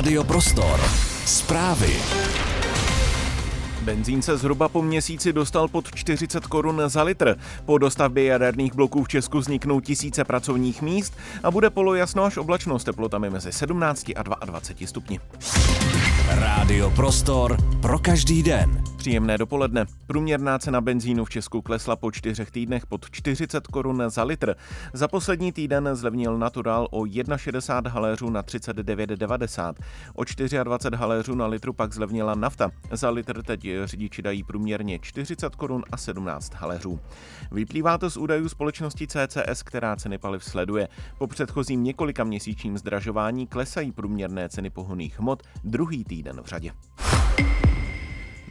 Rádio Prostor. Zprávy. Benzín se zhruba po měsíci dostal pod 40 korun za litr. Po dostavbě jaderných bloků v Česku vzniknou tisíce pracovních míst a bude polojasno až oblačno s teplotami mezi 17 a 22 stupni. Rádio Prostor pro každý den. Příjemné dopoledne. Průměrná cena benzínu v Česku klesla po 4 týdnech pod 40 korun za litr. Za poslední týden zlevnil Natural o 61 haléřů na 39,90. O 24 haléřů na litru pak zlevnila nafta. Za litr teď řidiči dají průměrně 40 korun a 17 haléřů. Vyplývá to z údajů společnosti CCS, která ceny paliv sleduje. Po předchozím několika měsíčním zdražování klesají průměrné ceny pohonných hmot druhý týden v řadě.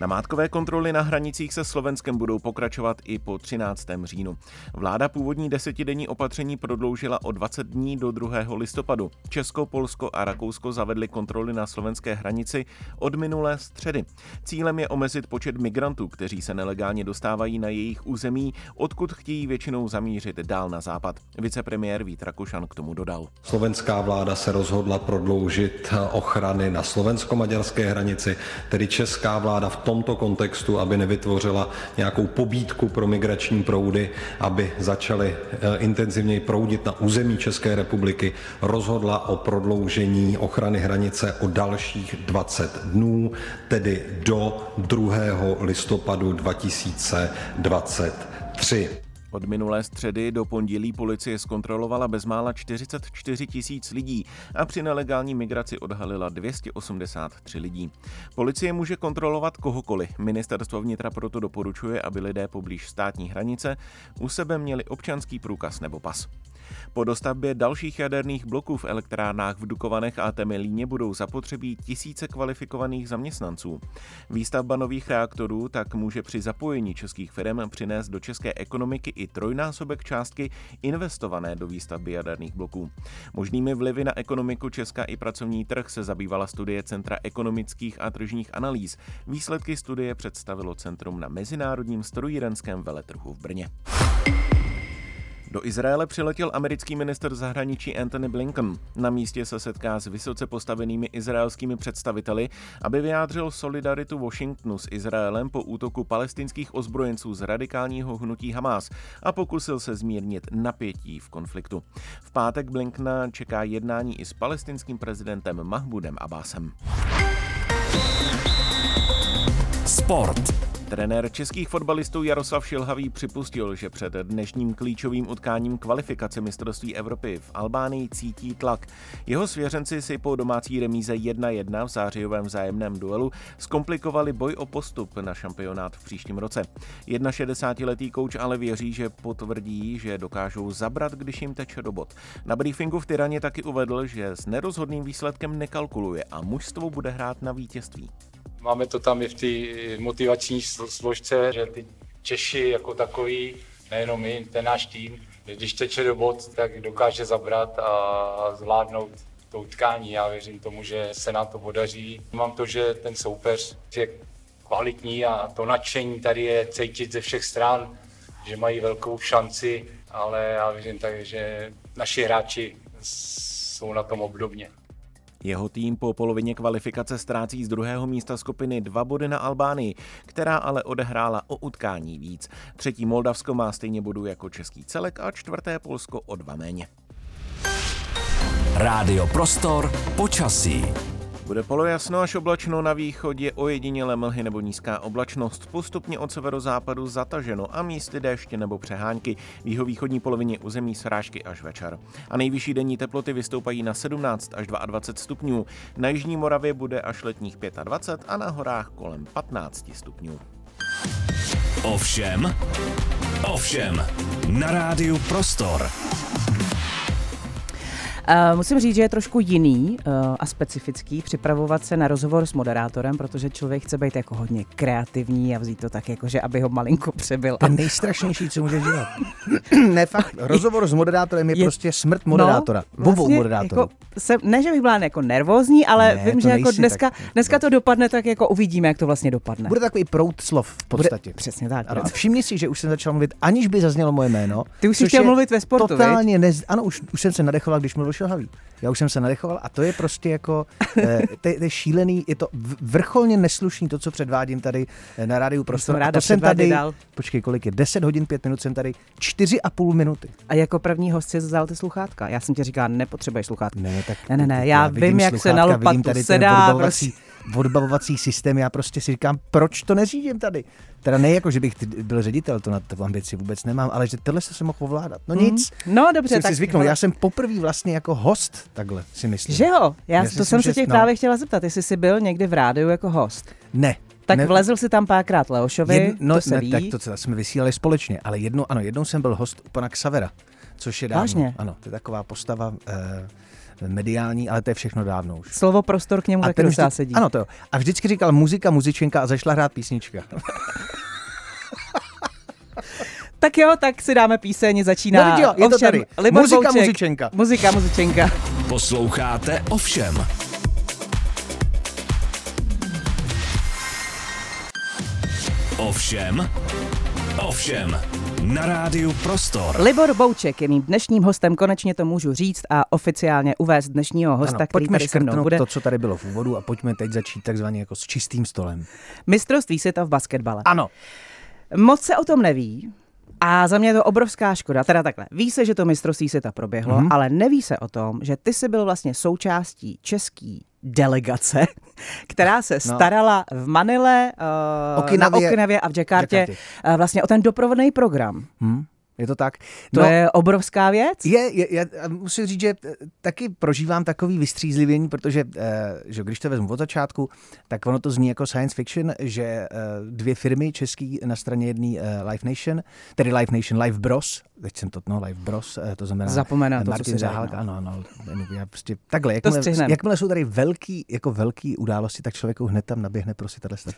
Namátkové kontroly na hranicích se Slovenskem budou pokračovat i po 13. říjnu. Vláda původní 10denní opatření prodloužila o 20 dní do 2. listopadu. Česko, Polsko a Rakousko zavedly kontroly na slovenské hranici od minulé středy. Cílem je omezit počet migrantů, kteří se nelegálně dostávají na jejich území, odkud chtějí většinou zamířit dál na západ. Vicepremiér Vít Rakušan k tomu dodal. Slovenská vláda se rozhodla prodloužit ochrany na slovensko-maďarské hranici, tedy česká vláda v tomto kontextu, aby nevytvořila nějakou pobídku pro migrační proudy, aby začaly intenzivněji proudit na území České republiky, rozhodla o prodloužení ochrany hranice o dalších 20 dnů, tedy do 2. listopadu 2023. Od minulé středy do pondělí policie zkontrolovala bezmála 44 tisíc lidí a při nelegální migraci odhalila 283 lidí. Policie může kontrolovat kohokoliv. Ministerstvo vnitra proto doporučuje, aby lidé poblíž státní hranice u sebe měli občanský průkaz nebo pas. Po dostavbě dalších jaderných bloků v elektrárnách v Dukovanech a Temelíně budou zapotřebí tisíce kvalifikovaných zaměstnanců. Výstavba nových reaktorů tak může při zapojení českých firm přinést do české ekonomiky i trojnásobek částky investované do výstavby jaderných bloků. Možnými vlivy na ekonomiku Česka i pracovní trh se zabývala studie Centra ekonomických a tržních analýz. Výsledky studie představilo Centrum na mezinárodním strojírenském veletrhu v Brně. Do Izraele přiletěl americký ministr zahraničí Antony Blinken. Na místě se setká s vysoce postavenými izraelskými představiteli, aby vyjádřil solidaritu Washingtonu s Izraelem po útoku palestinských ozbrojenců z radikálního hnutí Hamas a pokusil se zmírnit napětí v konfliktu. V pátek Blinkena čeká jednání i s palestinským prezidentem Mahmudem Abbasem. Sport. Trenér českých fotbalistů Jaroslav Šilhavý připustil, že před dnešním klíčovým utkáním kvalifikace mistrovství Evropy v Albánii cítí tlak. Jeho svěřenci si po domácí remíze 1-1 v zářijovém vzájemném duelu zkomplikovali boj o postup na šampionát v příštím roce. 61letý kouč ale věří, že potvrdí, že dokážou zabrat, když jim teče do bod. Na briefingu v Tiraně taky uvedl, že s nerozhodným výsledkem nekalkuluje a mužstvo bude hrát na vítězství. Máme to tam i v té motivační složce, že ty Češi jako takový, nejenom my, ten náš tým, když teče do bod, tak dokáže zabrat a zvládnout to utkání. Já věřím tomu, že se nám to podaří. Mám to, že ten soupeř je kvalitní a to nadšení tady je cítit ze všech stran, že mají velkou šanci, ale já věřím tak, že naši hráči jsou na tom obdobně. Jeho tým po polovině kvalifikace ztrácí z druhého místa skupiny 2 body na Albánii, která ale odehrála o utkání víc. Třetí Moldavsko má stejně bodů jako český celek a čtvrté Polsko o 2 méně. Rádio Prostor, počasí. Bude polojasno až oblačno, na východě ojedinělé mlhy nebo nízká oblačnost, postupně od severozápadu zataženo a místy déště nebo přehánky, v jihovýchodní polovině území srážky až večer. A nejvyšší denní teploty vystoupají na 17 až 22 stupňů, na jižní Moravě bude až letních 25 a na horách kolem 15 stupňů. Ovšem, na rádiu Prostor. Musím říct, že je trošku jiný a specifický připravovat se na rozhovor s moderátorem, protože člověk chce být jako hodně kreativní a vzít to tak, jakože aby ho malinko přebyl. To je nejstrašnější, co můžeš dělat. Ne, fakt. Rozhovor s moderátorem je prostě smrt moderátora. No, vlastně moderátora. Jako ne, že bych byla jako nervózní, ale ne, vím, že jako dneska to dopadne, tak jako uvidíme, jak to vlastně dopadne. Bude takový proud slov v podstatě. Přesně tak. Ano, všimni si, že už jsem začal mluvit, aniž by zaznělo moje jméno. Ty už jsi chtěl mluvit ve sportu. Totálně. Ano, už jsem se nadechoval, když mluvil šilhavý. Já už jsem se nadechoval a to je prostě jako to je šílený, je to vrcholně neslušný to, co předvádím tady na rádiu Prostor. To jsem tady, počkej, kolik je, 10 hodin, 5 minut jsem tady, 4,5 minuty. A jako první host si vzal ty sluchátka. Já jsem ti říkala, nepotřebuješ sluchátka. Ne, já vím, jak se na lopatu sedá. Odbavovací systém, já prostě si říkám, proč to neřídím tady? Teda ne jako, že bych byl ředitel, to na to ambici vůbec nemám, ale že tohle se mohl ovládat. No nic, no, dobře, jsem tak si zvyknul. Já jsem poprvý vlastně jako host takhle, si myslím. Že jo? Já jsem se tě právě chtěla zeptat, jestli jsi byl někdy v rádiu jako host. Ne. Tak ne, vlezl si tam párkrát Leošovi, to se ví. Tak to jsme vysílali společně, ale jednou jsem byl host u pana Xavera, což je dávno. Vážně? Ano, to je taková postava... mediální, ale to je všechno dávno už. Slovo prostor k němu taky docela sedí. Ano, to jo. A vždycky říkal muzika, muzičenka a zašla hrát písnička. Tak jo, tak si dáme píseň, začíná. No, je to tady. Muzika, muzičenka. Muzika, muzičenka. Posloucháte Ovšem. Ovšem. Ovšem. Na rádiu Prostor. Libor Bouček je mým dnešním hostem, konečně to můžu říct a oficiálně uvést dnešního hosta, ano, který tady se mnou bude. To, co tady bylo v úvodu a pojďme teď začít takzvaně jako s čistým stolem. Mistrovství světa v basketbale. Ano. Moc se o tom neví a za mě je to obrovská škoda. Teda takhle, ví se, že to mistrovství světa proběhlo, ale neví se o tom, že ty jsi byl vlastně součástí český delegace, která se starala v Manile, na Okinavě a v Jakartě vlastně o ten doprovodný program. Je to tak? To je obrovská věc? Já musím říct, že taky prožívám takový vystřízlivění, protože že když to vezmu od začátku, tak ono to zní jako science fiction, že dvě firmy český na straně jedný Live Nation, Live Bros, teď jsem to, Live Bros, to znamená Martin Zahalka, ano, já prostě takhle, jakmile jsou tady velký události, tak člověku hned tam naběhne prostě tato stav.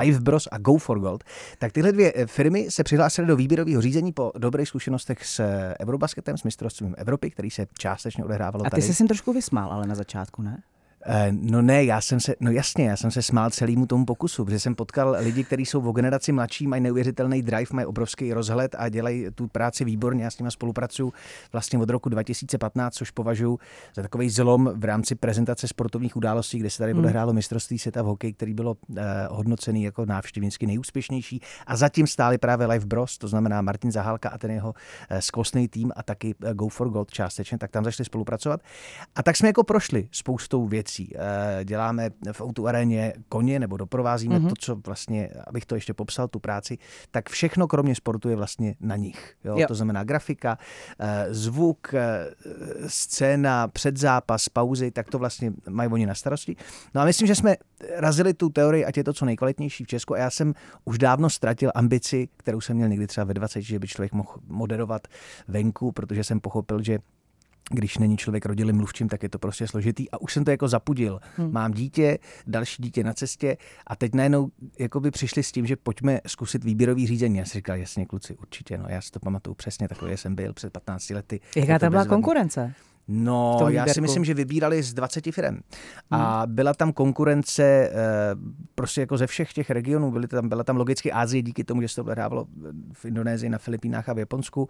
Live Bros a Go for Gold, tak tyhle dvě firmy se přihlásily do výběrového řízení po dobrých zkušenostech s Eurobasketem, s mistrovstvím Evropy, který se částečně odehrávalo tady. A ty jsi si trošku vysmál, ale na začátku, ne? Já jsem se smál celému tomu pokusu, protože jsem potkal lidi, kteří jsou o generaci mladší, mají neuvěřitelný drive, mají obrovský rozhled a dělají tu práci výborně. Já s nimi spolupracuju vlastně od roku 2015, což považuji za takový zlom v rámci prezentace sportovních událostí, kde se tady odehrálo mistrovství světa v hokeji, který bylo hodnocený jako návštěvnicky nejúspěšnější a zatím stáli právě Live Bros, to znamená Martin Zahalka a ten jeho skosný tým a taky Go for Gold částečně, tak tam začali spolupracovat. A tak jsme jako prošli spoustou věcí. Děláme v Outu aréně koně nebo doprovázíme to, co vlastně, abych to ještě popsal, tu práci, tak všechno kromě sportu je vlastně na nich. Jo? To znamená grafika, zvuk, scéna, předzápas, pauzy, tak to vlastně mají oni na starosti. No a myslím, že jsme razili tu teorii, ať je to co nejkvalitnější v Česku a já jsem už dávno ztratil ambici, kterou jsem měl někdy třeba ve 20, že by člověk mohl moderovat venku, protože jsem pochopil, že když není člověk rodilým mluvčím, tak je to prostě složitý a už jsem to jako zapudil. Mám dítě, další dítě na cestě a teď najednou jakoby přišli s tím, že pojďme zkusit výběrový řízení. Já si říkal, jasně kluci, určitě, já si to pamatuju přesně, takový jsem byl před 15 lety. Jaká tam byla konkurence? No, já si myslím, že vybírali z 20 firem. A byla tam konkurence prostě jako ze všech těch regionů. Byla tam logicky Asie díky tomu, že se to odehrávalo v Indonésii, na Filipínách a v Japonsku.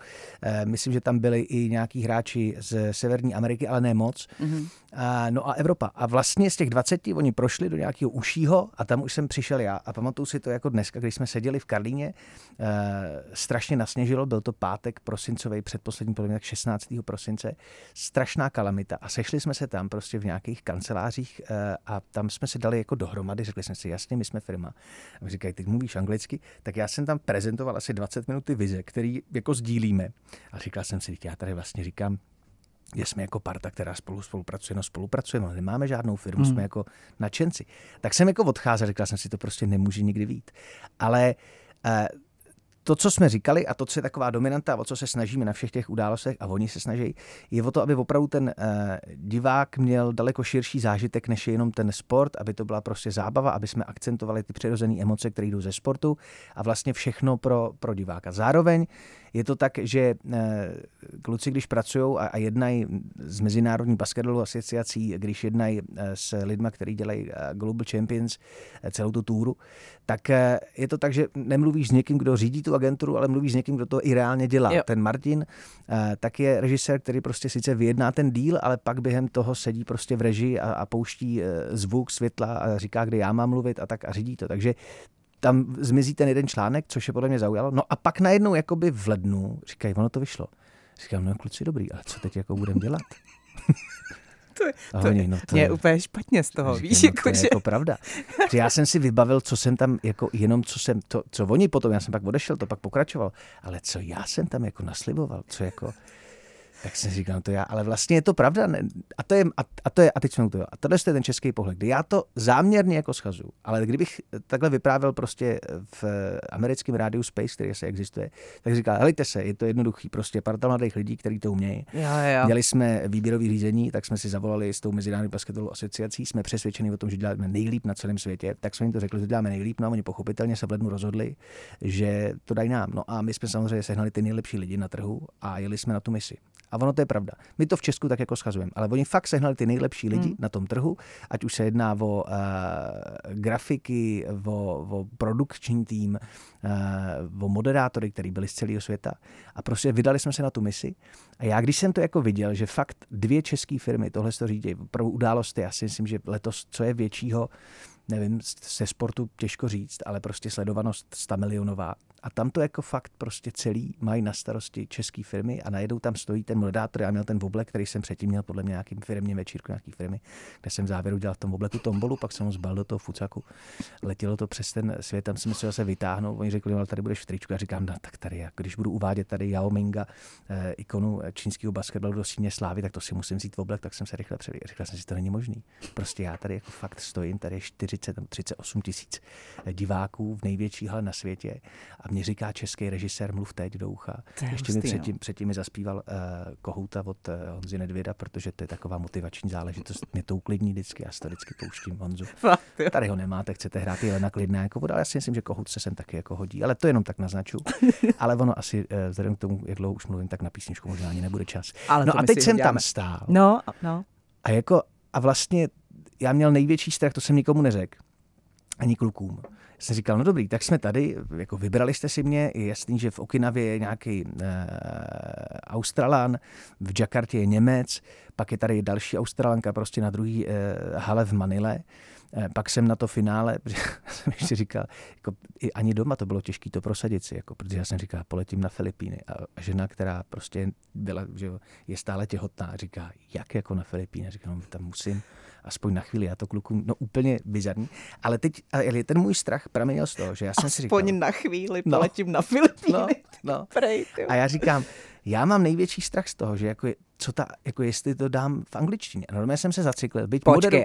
Myslím, že tam byli i nějaký hráči z Severní Ameriky, ale ne moc. No a Evropa. A vlastně z těch 20 oni prošli do nějakého ušího a tam už jsem přišel já. A pamatuju si to jako dneska, když jsme seděli v Karlíně, strašně nasněžilo, byl to pátek prosincový, předposlední podle mě, tak 16. prosince. Strašná kalamita a sešli jsme se tam prostě v nějakých kancelářích a tam jsme se dali jako dohromady, řekli jsme si, jasně, my jsme firma. A my říkají, teď mluvíš anglicky, tak já jsem tam prezentoval asi 20 minut ty vize, který jako sdílíme. A říkal jsem si, já tady vlastně říkám, že jsme jako parta, která spolupracujeme, ale nemáme žádnou firmu, jsme jako nadšenci. Tak jsem jako odcházel, říkal jsem si, to prostě nemůže nikdy vít. Ale... to, co jsme říkali a to, co je taková dominanta, o co se snažíme na všech těch událostech a oni se snaží, je o to, aby opravdu ten divák měl daleko širší zážitek, než je jenom ten sport, aby to byla prostě zábava, aby jsme akcentovali ty přirozené emoce, které jdou ze sportu a vlastně všechno pro diváka. Zároveň Je to tak, že kluci, když pracují a jednají s Mezinárodní basketbalovou asociací, když jednají s lidma, kteří dělají Global Champions, celou tu túru, tak je to tak, že nemluvíš s někým, kdo řídí tu agenturu, ale mluvíš s někým, kdo to i reálně dělá. Jo. Ten Martin, tak je režisér, který prostě sice vyjedná ten díl, ale pak během toho sedí prostě v režii a pouští zvuk, světla a říká, kde já mám mluvit a tak a řídí to. Takže tam zmizí ten jeden článek, což je podle mě zaujalo. No a pak najednou jakoby v lednu říkají, ono to vyšlo. Říkám, no kluci, dobrý, ale co teď jako budeme dělat? To je úplně špatně z toho, říkám, víš? No, to je jako pravda. Že já jsem si vybavil, co jsem tam, jako jenom co oni potom, já jsem pak odešel, to pak pokračoval, ale co já jsem tam jako nasliboval, co jako... Tak jsem říkal, to já, ale vlastně je to pravda. Ne? A teď jsme u toho. A tohle je ten český pohled, kdy já to záměrně jako schazuju, ale kdybych takhle vyprávěl prostě v americkém rádiu Space, který se existuje, tak říkal, helejte se, je to jednoduchý, prostě parta mladých lidí, kteří to umějí. Jo. Měli jsme výběrový řízení, tak jsme si zavolali s tou Mezinárodní basketbalovou asociací, jsme přesvědčeni o tom, že děláme nejlíp na celém světě, tak jsme jim to řekli, že děláme nejlíp, no a oni pochopitelně se v lednu rozhodli, že to dají nám. No a my jsme samozřejmě sehnali ty nejlepší lidi na trhu a jeli jsme na tu misi. A ono to je pravda. My to v Česku tak jako schazujeme, ale oni fakt sehnali ty nejlepší lidi na tom trhu, ať už se jedná o grafiky, o produkční tým, o moderátory, který byli z celého světa. A prostě vydali jsme se na tu misi. A já, když jsem to jako viděl, že fakt dvě české firmy tohle to řídí, prvou událost, já si myslím, že letos, co je většího, nevím, se sportu těžko říct, ale prostě sledovanost 100 milionová. A tam to jako fakt prostě celý mají na starosti české firmy a najednou tam stojí ten moderátor. Já měl ten oblek, který jsem předtím měl podle mě nějakým firmním večírku, nějaký firmy, kde jsem v závěru dělal v tom obleku tombolu, pak jsem ho zbal do toho fucaku. Letělo to přes ten svět, tam jsem musel zase vytáhnout. Oni řekli, ale tady budeš v tričku. Já říkám, no, tak tady, když budu uvádět tady Yao Minga, ikonu čínského basketbalu do síně slávy, tak to si musím vzít v oblek, tak jsem se rychle převěděl. Říkal jsem si, to není možný. Prostě já tady jako fakt stojím, tady 38 000 diváků v největší hale na světě. A mě říká český režisér, mluv teď do ucha. Ještě mi předtím mi zaspíval Kohouta od Honzy Nedvěda, protože to je taková motivační záležitost. Mě to uklidní vždycky, já to vždycky pouštím Honzu. Tady ho nemáte, chcete hrát, je Lena klidná jako voda. Já si myslím, že Kohout se sem taky jako hodí, ale to jenom tak naznaču. Ale ono asi vzhledem k tomu, jak dlouho už mluvím, tak na písničku možná ani nebude čas. Ale no a teď jsem tam stál. No. A vlastně já měl největší strach, to jsem nikomu neřekl. Ani klukům. Jsem říkal, no dobrý, tak jsme tady, jako vybrali jste si mě, je jasný, že v Okinavě je nějaký Australan, v Jakartě je Němec, pak je tady další Australanka prostě na druhý hale v Manile. Pak jsem na to finále, jsem ještě říkal, jako, i ani doma to bylo těžké to prosadit si, jako, protože já jsem říkal, poletím na Filipíny a žena, která prostě byla, že je stále těhotná, říká, jak jako na Filipíny, říkám, no, tam musím, aspoň na chvíli, já to klukům, no úplně bizarní, ale teď, ale ten můj strach pramenil z toho, že já jsem si říkal. Aspoň na chvíli poletím na Filipíny, prej, a já říkám, já mám největší strach z toho, že jako je, co ta, jako jestli to dám v angličtině. Normálně jsem se zaciklil. Počkej,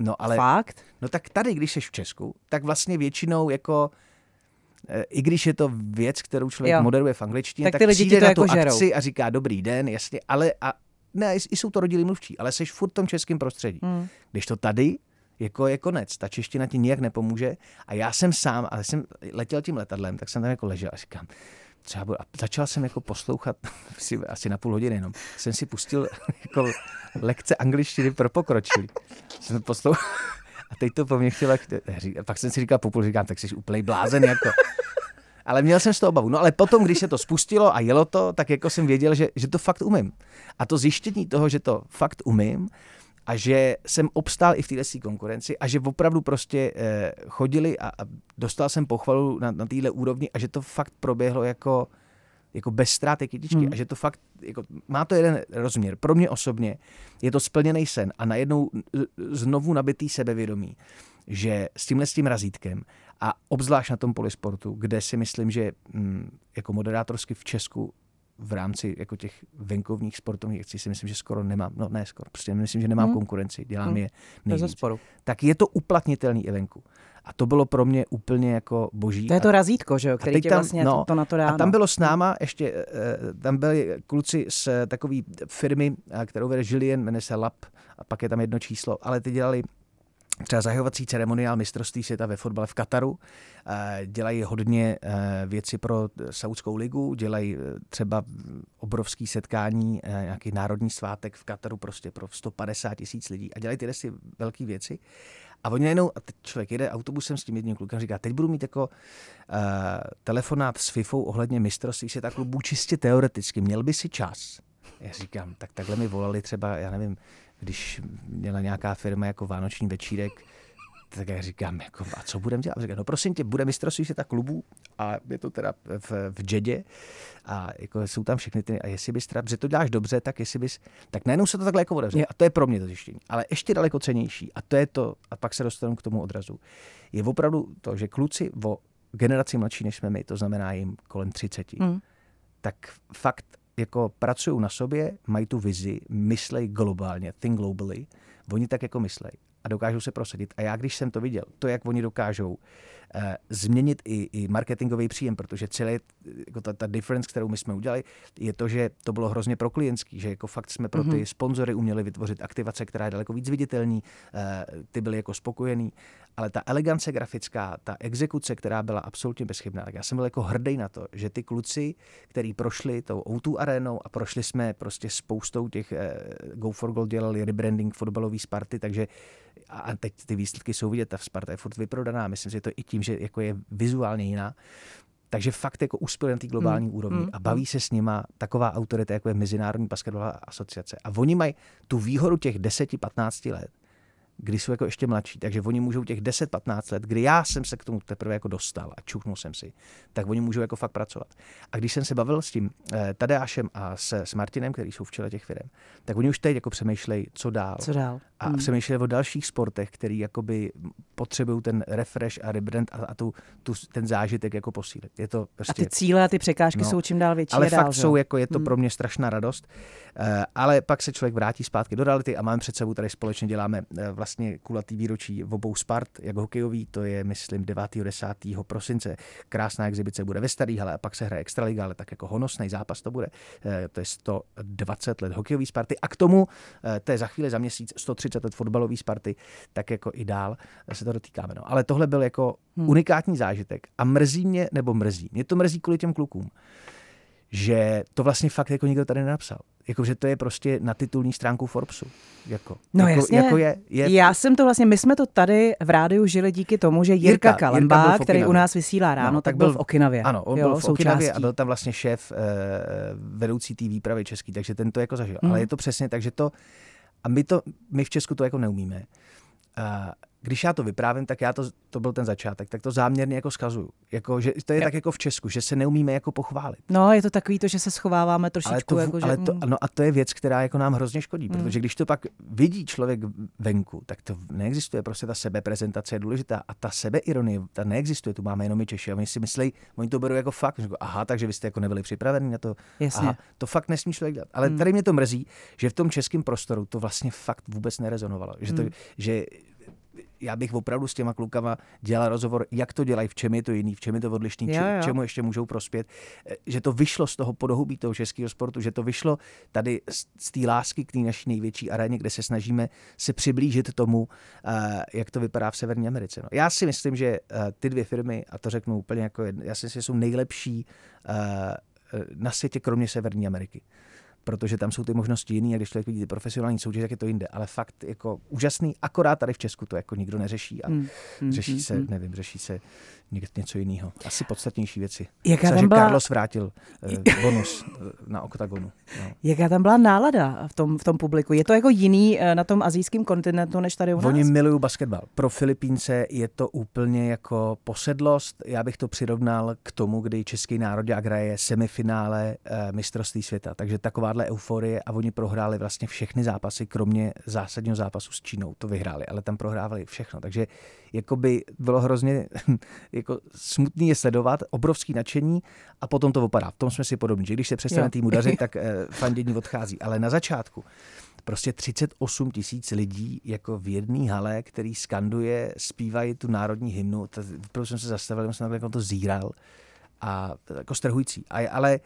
no, ale fakt? No tak tady, když jsi v Česku, tak vlastně většinou jako, i když je to věc, kterou člověk moderuje v angličtině, tak přijde na jako tu akci a říká dobrý den, jasně, ale a ne, jsou to rodilí mluvčí, ale jsi furt v tom českém prostředí. Když to tady, jako je konec, ta čeština ti nijak nepomůže a já jsem sám, ale jsem letěl tím letadlem, tak jsem tam jako ležel a říkám, a začal jsem jako poslouchat asi na půl hodiny jenom. Jsem si pustil jako lekce angličtiny pro pokročilí. Jsem poslouchal a teď to po mně chtěla. Pak jsem si říkal říkám, tak jsi úplnej blázen jako. Ale měl jsem z toho obavu. No ale potom, když se to spustilo a jelo to, tak jako jsem věděl, že to fakt umím. A to zjištění toho, že to fakt umím, a že jsem obstál i v této konkurenci a že opravdu prostě chodili a dostal jsem pochvalu na této úrovni a že to fakt proběhlo jako bez ztráty kytičky a že to fakt, jako, má to jeden rozměr. Pro mě osobně je to splněný sen a najednou znovu nabitý sebevědomí, že s tím razítkem a obzvlášť na tom polisportu, kde si myslím, že jako moderátorsky v Česku v rámci jako těch venkovních sportovních akcí si myslím, že nemám konkurenci, dělám je nejvíc. Tak je to uplatnitelný i venku. A to bylo pro mě úplně jako boží. To je to razítko, že jo, který tě vlastně to na to dá. A tam bylo s náma ještě, tam byli kluci z takové firmy, kterou vede Julien, jmenuje se Lab, a pak je tam jedno číslo, ale ty dělali třeba zahajovací ceremoniál mistrovství světa ve fotbale v Kataru. Dělají hodně věci pro Saudskou ligu, dělají třeba obrovský setkání, nějaký národní svátek v Kataru prostě pro 150 000 lidí a dělají tyhle si velké věci. A oni najednou, a teď člověk jede autobusem s tím jedním klukem, říká, teď budu mít jako telefonát s FIFou ohledně mistrovství světa klubů čistě teoreticky, měl by si čas. Já říkám, tak takhle mi volali třeba, já nevím, když měla nějaká firma jako vánoční večírek, tak já říkám, jako, a co budeme dělat? Říkám, no prosím tě, bude mistrovství světa klubů a je to teda v Džedě a jako jsou tam všechny ty, a jestli bys teda, že to děláš dobře, tak jestli bys, tak najednou se to takhle jako odevřelo. A to je pro mě to zjištění, ale ještě daleko cenější a to je to, a pak se dostanu k tomu odrazu, je opravdu to, že kluci o generaci mladší než jsme my, to znamená jim kolem 30, tak fakt jako pracují na sobě, mají tu vizi, myslej globálně, think globally, oni tak jako myslej a dokážou se prosadit. A já, když jsem to viděl, to, jak oni dokážou změnit i marketingový příjem, protože celé jako ta difference, kterou my jsme udělali, je to, že to bylo hrozně pro klientský, že jako fakt jsme pro ty sponzory uměli vytvořit aktivace, která je daleko víc viditelní, ty byly jako spokojený, ale ta elegance grafická, ta exekuce, která byla absolutně bezchybná, tak já jsem byl jako hrdý na to, že ty kluci, který prošli tou O2 arénou a prošli jsme prostě spoustou těch Go for Gold, dělali rebranding fotbalový Sparty, takže a teď ty výsledky jsou vidět, ta Sparta je furt vyprodaná, myslím, že to i tím, že jako je vizuálně jiná. Takže fakt jako uspěl na té globální úrovni a baví se s nima taková autorita, jako je Mezinárodní basketbalová asociace. A oni mají tu výhodu těch 10-15 let, kdy jsou jako ještě mladší, takže oni můžou těch 10-15 let, kdy já jsem se k tomu teprve jako dostal a čuchnul jsem si, tak oni můžou jako fakt pracovat. A když jsem se bavil s tím Tadeášem a s Martinem, který jsou v čele těch firem, tak oni už teď jako přemýšlejí, co dál. A přemýšlejí o dalších sportech, který jakoby potřebují ten refresh a rebrand a ten zážitek jako posílit. Je to prostě, a ty cíle a ty překážky jsou čím dál větší. Ale fakt jsou, jako je to pro mě strašná radost. Ale pak se člověk vrátí zpátky do reality a máme před sebou, tady společně děláme vlastně kulatý výročí v obou Spart, jak hokejový, to je, myslím, 9. 10. prosince. Krásná exibice bude ve Starý hale a pak se hraje extraliga, ale tak jako honosný zápas to bude. To je 120 let hokejový Sparty a k tomu, to je za chvíli, za měsíc, 130 let fotbalový Sparty, tak jako i dál se to dotýkáme. No. Ale tohle byl jako unikátní zážitek a mrzí mě to mrzí kvůli těm klukům, že to vlastně fakt jako nikdo tady nenapsal. Jakože to je prostě na titulní stránku Forbesu. Já jsem to vlastně, my jsme to tady v rádiu žili díky tomu, že Jirka Kalembák, který u nás vysílá ráno, tak byl v Okinavě. Ano, on byl v Okinavě a byl tam vlastně šéf vedoucí té výpravy český, takže ten to jako zažil. Ale je to přesně tak, že to, a my v Česku to jako neumíme. Když já to vyprávím, tak já to byl ten začátek, tak to záměrně jako zkazuju. Jako, že to je tak jako v Česku, že se neumíme jako pochválit. No, je to takový to, že se schováváme trošičku. A to je věc, která jako nám hrozně škodí, protože když to pak vidí člověk venku, tak to neexistuje. Prostě ta sebeprezentace je důležitá a ta sebeironie, ta neexistuje, tu máme jenom my Češi. A oni si myslí, oni to berou jako fakt. Říkou, aha, takže vy jste jako nebyli připraveni na to. Aha, to fakt nesmí člověk dělat. Ale tady mě to mrzí, že v tom českém prostoru to vlastně fakt vůbec nerezonovalo. Že já bych opravdu s těma klukama dělal rozhovor, jak to dělají, v čem je to jiný, v čem je to odlišný, čemu ještě můžou prospět. Že to vyšlo z toho podohubí toho českého sportu, že to vyšlo tady z té lásky k té naší největší aréně, kde se snažíme se přiblížit tomu, jak to vypadá v Severní Americe. No. Já si myslím, že ty dvě firmy, a to řeknu úplně jako jedno, já si myslím, že jsou nejlepší na světě, kromě Severní Ameriky. Protože tam jsou ty možnosti jiný a když člověk vidí ty profesionální soutěže, tak je to jinde. Ale fakt jako úžasný, akorát tady v Česku to jako nikdo neřeší a řeší se něco jiného. Asi podstatnější věci. Carlos vrátil bonus na oktagonu. No. Jaká tam byla nálada v tom publiku? Je to jako jiný na tom asijském kontinentu, než tady u nás? Oni milují basketbal. Pro Filipínce je to úplně jako posedlost. Já bych to přirovnal k tomu, kdy český národák hraje semifinále mistrovství světa. Takže taková euforie a oni prohráli vlastně všechny zápasy, kromě zásadního zápasu s Čínou. To vyhráli, ale tam prohrávali všechno. Takže jakoby bylo hrozně jako smutný je sledovat, obrovský nadšení a potom to opadá. V tom jsme si podobní, že když se přestane týmu dařit, tak fandění odchází. Ale na začátku prostě 38 000 lidí jako v jedné hale, který skanduje, zpívají tu národní hymnu. Opravdu jsem se zastavil, jsem takhle to zíral a jako strhující. Ale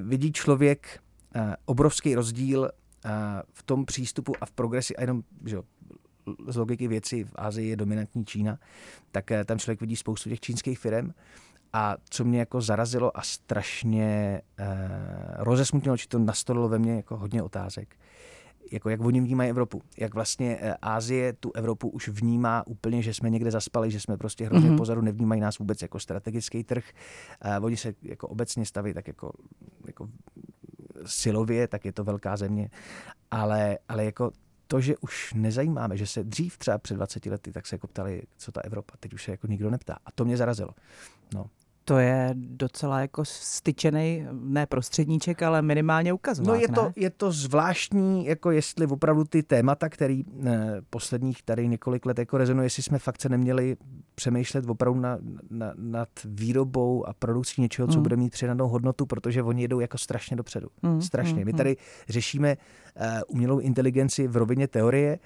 vidí člověk obrovský rozdíl v tom přístupu a v progresi a jenom, že z logiky věci v Asii je dominantní Čína, tak tam člověk vidí spoustu těch čínských firm. A co mě jako zarazilo a strašně rozesmutnilo, či to nastolilo ve mně jako hodně otázek, jako jak oni vnímají Evropu, jak vlastně Asie tu Evropu už vnímá úplně, že jsme někde zaspali, že jsme prostě hrozně pozadu, nevnímají nás vůbec jako strategický trh. Oni se jako obecně staví tak jako silově, tak je to velká země, ale jako to, že už nezajímáme, že se dřív třeba před 20 lety, tak se jako ptali, co ta Evropa, teď už se jako nikdo neptá. A to mě zarazilo. No. To je docela jako styčenej, ne prostředníček, ale minimálně ukazovák. No je to zvláštní, jako jestli opravdu ty témata, které posledních tady několik let jako rezonuje, jestli jsme fakt se neměli přemýšlet opravdu nad výrobou a produkcí něčeho, co bude mít přidanou hodnotu, protože oni jedou jako strašně dopředu. Strašně. My tady řešíme umělou inteligenci v rovině teorie,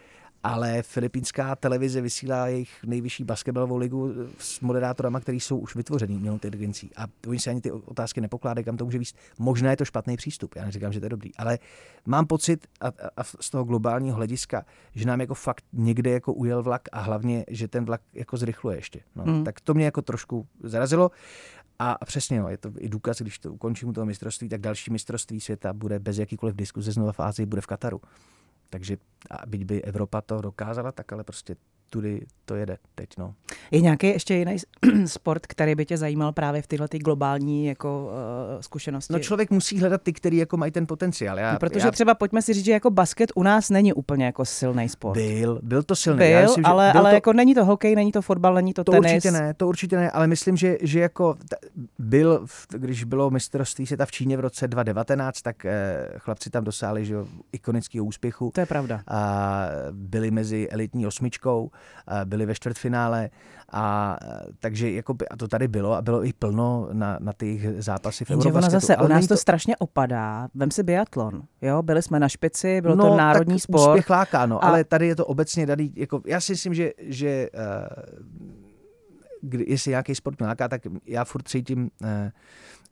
ale filipínská televize vysílá jejich nejvyšší basketbalovou ligu s moderátorama, který jsou už vytvořený umělou inteligencí. A oni se ani ty otázky nepokládají, kam to může vést. Možná je to špatný přístup, já neříkám, že to je dobrý, ale mám pocit a z toho globálního hlediska, že nám jako fakt někde jako ujel vlak a hlavně, že ten vlak jako zrychluje ještě. No, tak to mě jako trošku zarazilo. A přesně, no, je to i důkaz, když to ukončím toho mistrovství, tak další mistrovství světa bude bez jakýkoliv diskuze znova v Asii, bude v Kataru. Takže byť by Evropa to dokázala, tak ale prostě tudy to jede teď. No. Je nějaký ještě jiný sport, který by tě zajímal právě v tyhle ty globální jako, zkušenosti? No člověk musí hledat ty, který jako mají ten potenciál. Protože třeba pojďme si říct, že jako basket u nás není úplně jako silný sport. Byl to silný. Ale jako není to hokej, není to fotbal, není to tenis. To určitě ne, ale myslím, že jako když bylo mistrovství světa v Číně v roce 2019, tak chlapci tam dosáhli že ikonického úspěchu. To je pravda. A byli mezi elitní osmičkou. Byli ve čtvrtfinále takže jako by, a to tady bylo a bylo i plno na těch zápasy v Eurobasketu. Ono zase u nás to strašně opadá. Vem si biatlon. Jo? Byli jsme na špici, bylo to národní sport. No úspěch láká, ale tady je to obecně daný. Jako, já si myslím, že jestli nějaký sport láká, tak já furt cítím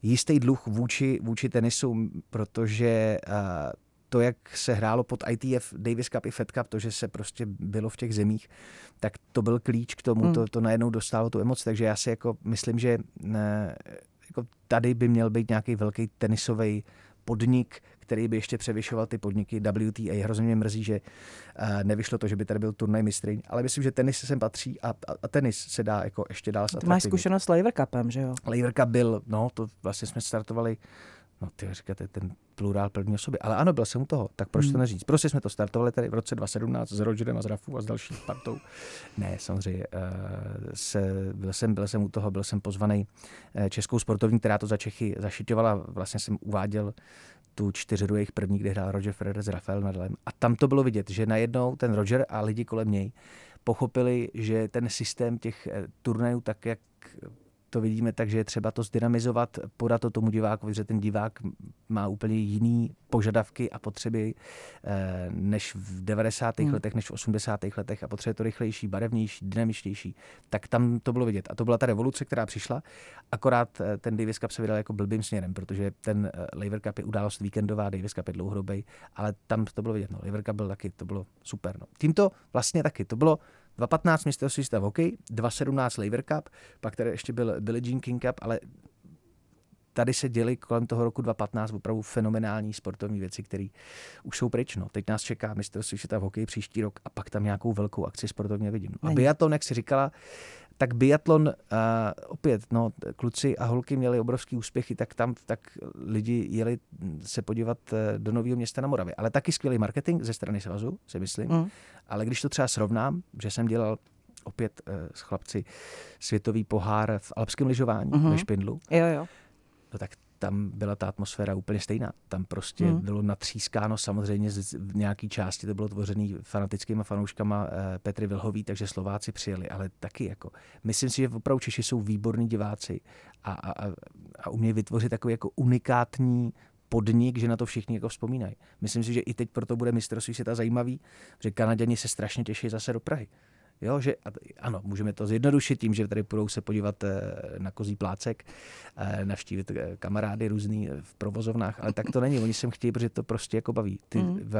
jistý dluh vůči tenisu, protože to, jak se hrálo pod ITF, Davis Cup i Fed Cup, to, že se prostě bylo v těch zemích, tak to byl klíč k tomu, to najednou dostalo tu emoci. Takže já si jako myslím, že jako tady by měl být nějaký velký tenisový podnik, který by ještě převyšoval ty podniky WTA. Hrozně mě mrzí, že nevyšlo to, že by tady byl turnaj mistryň, ale myslím, že tenis sem patří a tenis se dá jako ještě dál zatraktivnit. Máš zkušenost s Laver Cupem, že jo? Laver Cup byl, to vlastně jsme startovali, říkáte ten plurál první osoby, ale ano, byl jsem u toho, tak proč to neříct? Prostě jsme to startovali tady v roce 2017 s Rogerem a s Rafou a s další partou. Ne, samozřejmě, byl jsem u toho, byl jsem pozvaný českou sportovní, která to za Čechy zašiťovala, vlastně jsem uváděl tu čtyřhru jejich první, kde hrál Roger Federer s Rafael Nadalem a tam to bylo vidět, že najednou ten Roger a lidi kolem něj pochopili, že ten systém těch turnajů tak, jak to vidíme, takže je třeba to zdynamizovat, podat to tomu divákovi, že ten divák má úplně jiný požadavky a potřeby než v 90. letech, než v 80. letech a potřebuje to rychlejší, barevnější, dynamičtější. Tak tam to bylo vidět. A to byla ta revoluce, která přišla. Akorát ten Davis Cup se vydal jako blbým směrem, protože ten Laver Cup je událost víkendová, Davis Cup je dlouhodobý, ale tam to bylo vidět. Laver Cup byl taky, to bylo super. Tímto vlastně taky, to bylo 2015 mistrovství světa v hokeji, 2017 Laver Cup, pak tady ještě byl Billie Jean King Cup, ale tady se děly kolem toho roku 2015 opravdu fenomenální sportovní věci, které už jsou pryč. Teď nás čeká mistrovství světa v hokeji příští rok a pak tam nějakou velkou akci sportovně vidím. A biatlon, jak jsi říkala, tak biatlon opět, kluci a holky měli obrovský úspěchy, tak tam lidi jeli se podívat do Nového Města na Moravě. Ale taky skvělý marketing ze strany svazu, si myslím. Ale když to třeba srovnám, že jsem dělal opět s chlapci světový pohár v alpském lyžování ve Špindlu. Jo. Tak tam byla ta atmosféra úplně stejná. Tam prostě bylo natřískáno, samozřejmě z nějaký části to bylo tvořené fanatickými fanouškama Petry Vilhový, takže Slováci přijeli, ale taky jako. Myslím si, že opravdu Češi jsou výborní diváci a umějí vytvořit takový jako unikátní podnik, že na to všichni jako vzpomínají. Myslím si, že i teď proto bude mistrovství světa zajímavý, že Kanaďani se strašně těší zase do Prahy. Jo, že, ano, můžeme to zjednodušit tím, že tady budou se podívat na kozí plácek, navštívit kamarády různý v provozovnách, ale tak to není. Oni sem chtějí, protože to prostě jako baví.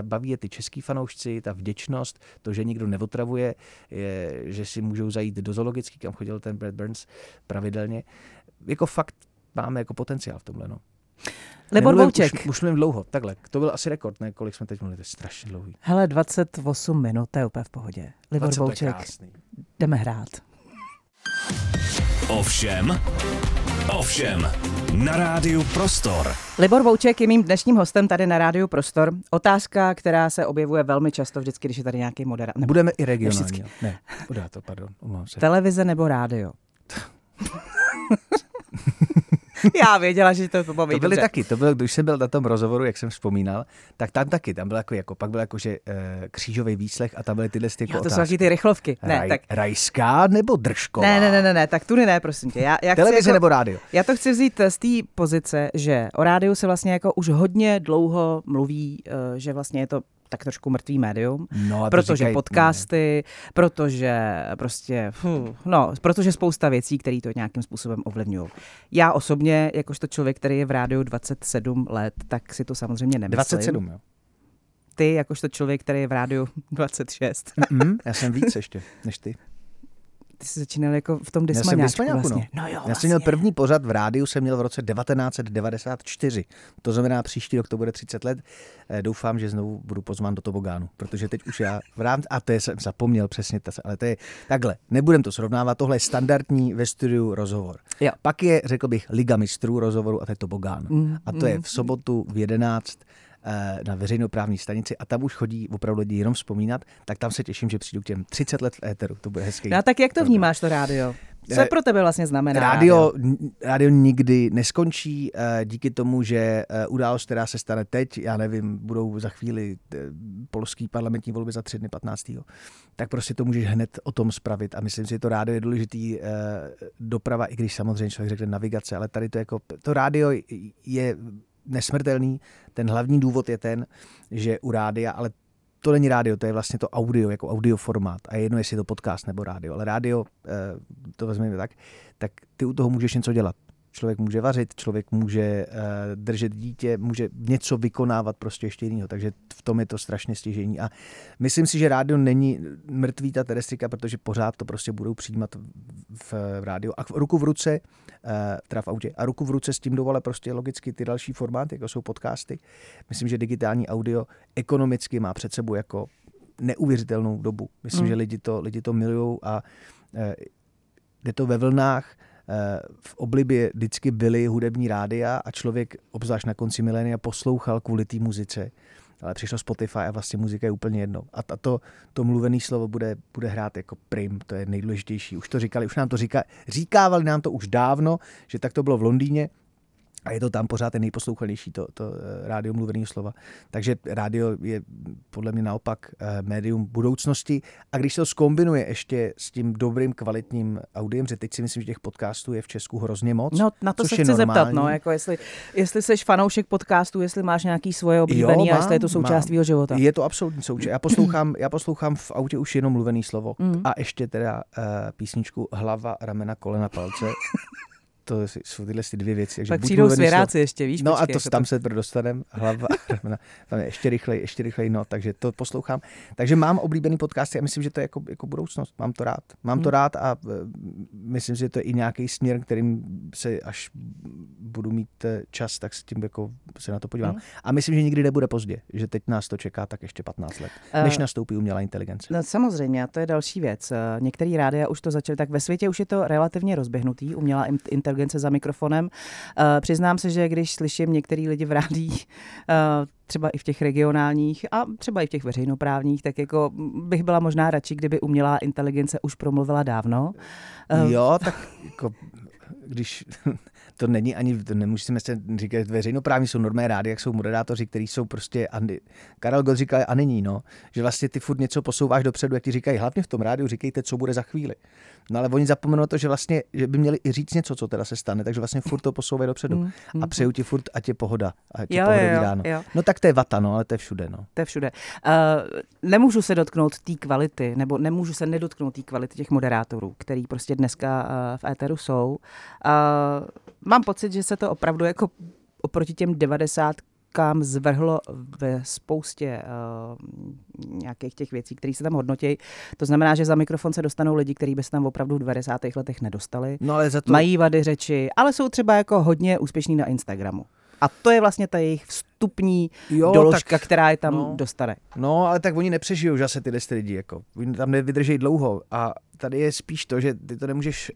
Baví je ty český fanoušci, ta vděčnost, to, že nikdo neotravuje, že si můžou zajít do zoologický, kam chodil ten Brad Burns pravidelně. Jako fakt máme jako potenciál v tomhle, no. Libor Bouček. Už mluvím dlouho, takhle. To byl asi rekord, ne? Kolik jsme teď mluvili, to je strašně dlouhý. Hele, 28 minut, to je úplně v pohodě. Libor Bouček, jdeme hrát. Ovšem, na Rádiu Prostor. Libor Bouček je mým dnešním hostem tady na Rádiu Prostor. Otázka, která se objevuje velmi často vždycky, když je tady nějaký moderátor. Budeme i regionální. Ne, podá to, pardon. Televize nebo rádio? Já věděla, že to pobaví. To byly taky, to bylo, když jsem byl na tom rozhovoru, jak jsem vzpomínal, tak tam taky, tam byl jako pak byl jakože křížový výslech a tam byly tyhle ty otázky. To jsou taky ty rychlovky. Tak rajská nebo držková? Ne, tak tudy ne, prosím tě. Já televize jako, nebo rádio? Já to chci vzít z té pozice, že o rádiu se vlastně jako už hodně dlouho mluví, že vlastně je to tak trošku mrtvý médium, no, protože říkají, podcasty, ne. Protože prostě, protože spousta věcí, které to nějakým způsobem ovlivňují. Já osobně, jakožto člověk, který je v rádiu 27 let, tak si to samozřejmě nemyslím. 27, jo. Ty, jakožto člověk, který je v rádiu 26. Já jsem víc ještě, než ty. Ty jsi začínal jako v tom Dismaňáčku vlastně. No. Já jsem měl první pořad v rádiu, jsem měl v roce 1994. To znamená, příští rok to bude 30 let. Doufám, že znovu budu pozván do tobogánu, protože teď už já v rámci... A to je, jsem zapomněl přesně, ale to je takhle. Nebudem to srovnávat, tohle je standardní ve studiu rozhovor. Jo. Pak je, řekl bych, Liga mistrů rozhovoru a to je tobogán. A to je v sobotu v 11 na veřejnoprávní stanici a tam už chodí opravdu lidi jenom vzpomínat, tak tam se těším, že přijdu k těm 30 let v éteru. To bude hezký. No a tak jak to vnímáš, to rádio? Co pro tebe vlastně znamená rádio? Nikdy neskončí díky tomu, že událost, která se stane teď, já nevím, budou za chvíli polský parlamentní volby za 3 dny 15. Tak prostě to můžeš hned o tom spravit a myslím si, že to rádio je důležitý doprava, i když samozřejmě člověk řekne navigace, ale tady to jako, to rádio je nesmrtelný. Ten hlavní důvod je ten, že u rádia, ale to není rádio, to je vlastně to audio, jako audio formát. A jedno, jestli je to podcast nebo rádio. Ale rádio, to vezmeme tak ty u toho můžeš něco dělat. Člověk může vařit, člověk může držet dítě, může něco vykonávat prostě ještě jinýho. Takže v tom je to strašně stěžejní. A myslím si, že rádio není mrtvý ta terestrika, protože pořád to prostě budou přijímat v rádiu. A ruku v ruce, teda v autě, a ruku v ruce s tím jdou, ale prostě logicky ty další formáty, jako jsou podcasty. Myslím, že digitální audio ekonomicky má před sebou jako neuvěřitelnou dobu. Myslím, že lidi to milujou a jde to ve vlnách. V oblibě vždycky byly hudební rádia a člověk, obzvlášť na konci milénia, poslouchal kvůli té muzice. Ale přišlo Spotify a vlastně muzika je úplně jedno. A to mluvené slovo bude hrát jako prim, to je nejdůležitější. Už to říkali, už nám to říkávali nám to už dávno, že tak to bylo v Londýně a je to tam pořád ten nejposlouchanější, to rádio mluveného slova. Takže rádio je podle mě naopak médium budoucnosti. A když se to zkombinuje ještě s tím dobrým, kvalitním audiem, že teď si myslím, že těch podcastů je v Česku hrozně moc. No, na to se chci zeptat, jako jestli jsi fanoušek podcastů, jestli máš nějaký svoje oblíbený a jestli je to součást tvýho života. Je to absolutní součást. Já poslouchám v autě už jenom mluvené slovo a ještě teda písničku Hlava, ramena, kolena, palce. To jsou tyhle dvě věci. Takže pak přijdou svěráci ještě, víš? No počkej, a to tam se dostaneme. Hlava, ramena, tam je ještě rychleji, no, takže to poslouchám. Takže mám oblíbený podcasty a myslím, že to je jako budoucnost. Mám to rád. A myslím, že to je i nějaký směr, kterým se, až budu mít čas, tak se tím jako se na to podívám. A myslím, že nikdy nebude pozdě, že teď nás to čeká tak ještě 15 let, než nastoupí umělá inteligence. No samozřejmě, a to je další věc. Některé rádia už to začaly, tak ve světě už je to relativně rozběhnutý, umělá inteligence za mikrofonem. Přiznám se, že když slyším některý lidi v rádiích, třeba i v těch regionálních a třeba i v těch veřejnoprávních, tak jako bych byla možná radši, kdyby umělá inteligence už promluvila dávno. Jo, tak jako když to není ani, to nemůžeme se říkat veřejnoprávní, jsou normé rádi, jak jsou moderátoři, kteří jsou prostě, Karel Gott říkal a nyní, no, že vlastně ty furt něco posouváš dopředu, jak ti říkají, hlavně v tom rádiu říkejte, co bude za chvíli. No ale oni zapomenou to, že vlastně, že by měli i říct něco, co teda se stane, takže vlastně furt to posouvají dopředu a přeju ti furt, ať je pohoda, ať je pohodový ráno. Jo. No tak to je vata, no, ale to je všude, no. To je všude. Nemůžu se dotknout té kvality, nebo nemůžu se nedotknout té kvality těch moderátorů, který prostě dneska v éteru jsou. Mám pocit, že se to opravdu jako oproti těm 90kám zvrhlo ve spoustě nějakých těch věcí, které se tam hodnotí. To znamená, že za mikrofon se dostanou lidi, kteří by se tam opravdu v 90. letech nedostali. No ale za to... Mají vady řeči, ale jsou třeba jako hodně úspěšní na Instagramu. A to je vlastně ta jejich vstupní doložka, která je tam dostane. No, ale tak oni nepřežijou, že se tyhle lidi jako. Oni tam nevydrží dlouho a tady je spíš to, že ty to nemůžeš,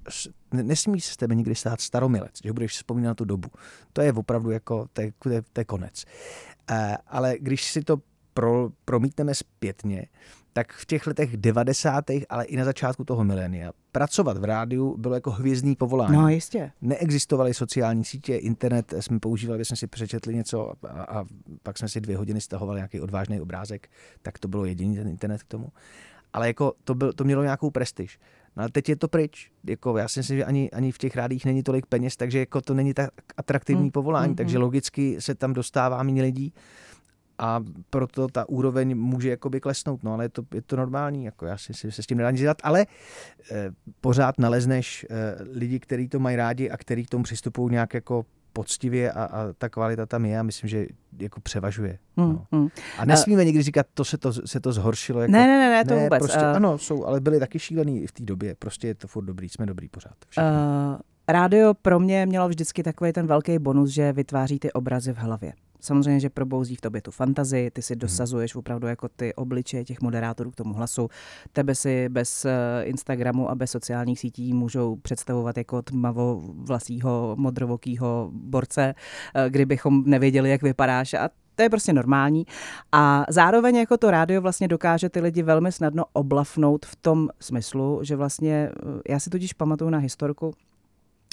nesmí se s tebe nikdy stát staromilec, že budeš vzpomínat tu dobu. To je opravdu jako, to je konec. Ale když si to promítneme zpětně, tak v těch letech 90. ale i na začátku toho milénia pracovat v rádiu bylo jako hvězdný povolání. No jistě. Neexistovaly sociální sítě, internet jsme používali, když jsme si přečetli něco a pak jsme si 2 hodiny stahovali nějaký odvážný obrázek, tak to bylo jediný ten internet k tomu. Ale jako to mělo nějakou prestiž. No ale teď je to pryč. Jako já si myslím, že ani v těch rádiích není tolik peněz, takže jako to není tak atraktivní povolání, takže logicky se tam dostává méně lidí. A proto ta úroveň může jakoby klesnout, no ale je to normální, jako já se s tím nedá nic dělat, ale pořád nalezneš lidi, kteří to mají rádi a kteří k tomu přistupují nějak jako poctivě a ta kvalita tam je a myslím, že jako převažuje. A nesmíme nikdy říkat, se to zhoršilo. Jako, ne, to vůbec. Prostě, ano, jsou, ale byli taky šílený v té době, prostě je to furt dobrý, jsme dobrý pořád. Rádio pro mě mělo vždycky takový ten velký bonus, že vytváří ty obrazy v hlavě. Samozřejmě, že probouzí v tobě tu fantazii, ty si dosazuješ opravdu jako ty obličeje těch moderátorů k tomu hlasu. Tebe si bez Instagramu a bez sociálních sítí můžou představovat jako tmavovlasýho, modrovokýho borce, kdybychom nevěděli, jak vypadáš a to je prostě normální. A zároveň jako to rádio vlastně dokáže ty lidi velmi snadno oblafnout v tom smyslu, že vlastně, já si totiž pamatuju na historku,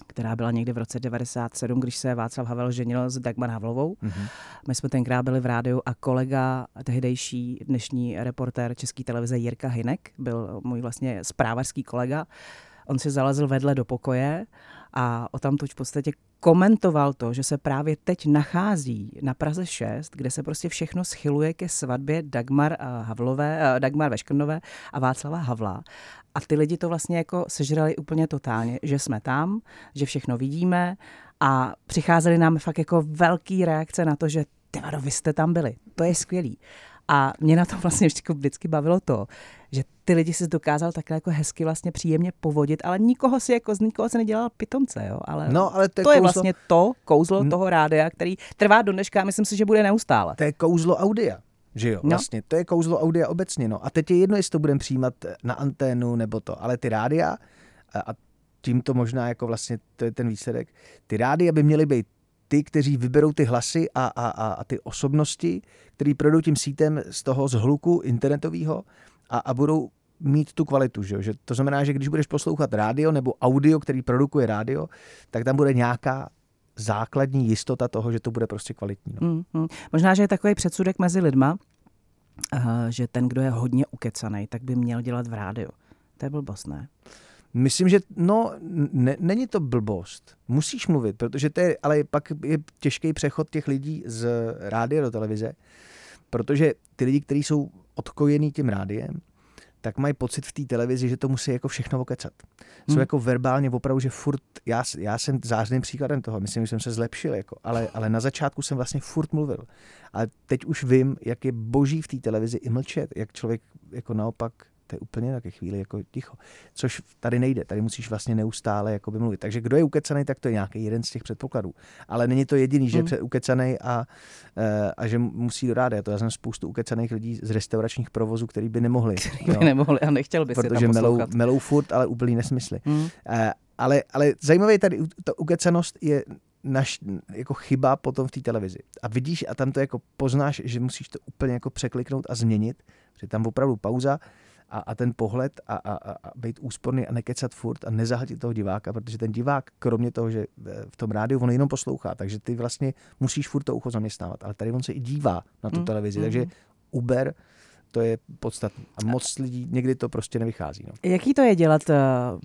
která byla někdy v roce 97, když se Václav Havel ženil s Dagmar Havlovou. My jsme tenkrát byli v rádiu a kolega tehdejší dnešní reportér České televize Jirka Hynek, byl můj vlastně zprávařský kolega. On si zalezl vedle do pokoje a odtamtud v podstatě komentoval to, že se právě teď nachází na Praze 6, kde se prostě všechno schyluje ke svatbě Dagmar Veškrnové a Václava Havla. A ty lidi to vlastně jako sežrali úplně totálně, že jsme tam, že všechno vidíme a přicházely nám fakt jako velký reakce na to, že tyvado, vy jste tam byli, to je skvělý. A mě na to vlastně vždycky bavilo to, že ty lidi si dokázal takhle jako hezky vlastně příjemně povodit, ale z nikoho se nedělal pitomce, jo, ale to je vlastně to kouzlo toho rádia, který trvá do dneška, myslím si, že bude neustále. To je kouzlo audia. Že jo, vlastně, to je kouzlo audia obecně, no. A teď je jedno, jestli to budeme přijímat na anténu nebo to, ale ty rádia, a tím to možná jako vlastně, to je ten výsledek, ty rádia by měly být ty, kteří vyberou ty hlasy a ty osobnosti, který projdou tím sítem z toho zhluku internetového a budou mít tu kvalitu, že jo? Že to znamená, že když budeš poslouchat rádio nebo audio, který produkuje rádio, tak tam bude nějaká základní jistota toho, že to bude prostě kvalitní. No. Možná, že je takový předsudek mezi lidma, že ten, kdo je hodně ukecanej, tak by měl dělat v rádiu. To je blbost, ne? Myslím, že není to blbost. Musíš mluvit, protože to je, ale pak je těžký přechod těch lidí z rádia do televize, protože ty lidi, kteří jsou odkojený tím rádiem, tak mají pocit v té televizi, že to musí jako všechno okecat. Jsou jako verbálně opravdu, že furt, já jsem zářným příkladem toho, myslím, že jsem se zlepšil, jako, ale na začátku jsem vlastně furt mluvil. A teď už vím, jak je boží v té televizi i mlčet, jak člověk jako naopak, to je úplně taky chvíli jako ticho. Což tady nejde, tady musíš vlastně neustále jako by mluvit. Takže kdo je ukecanej, tak to je nějaký jeden z těch předpokladů. Ale není to jediný, že je ukecanej a že musí do rádia. To já znám spoustu ukecaných lidí z restauračních provozů, který by nemohli. Nemohli a nechtěl by si tam poslouchat. Protože melou furt, ale úplný nesmysly. Ale zajímavé je tady, ta ukecanost je jako chyba potom v té televizi. A vidíš a tam to jako poznáš, že musíš to úplně jako překliknout a změnit, že tam opravdu pauza a ten pohled a být úsporný a nekecat furt a nezahltit toho diváka, protože ten divák, kromě toho, že v tom rádiu on jenom poslouchá, takže ty vlastně musíš furt to ucho zaměstnávat, ale tady on se i dívá na tu televizi, takže uber, to je podstatné. A moc lidí někdy to prostě nevychází. No. Jaký to je dělat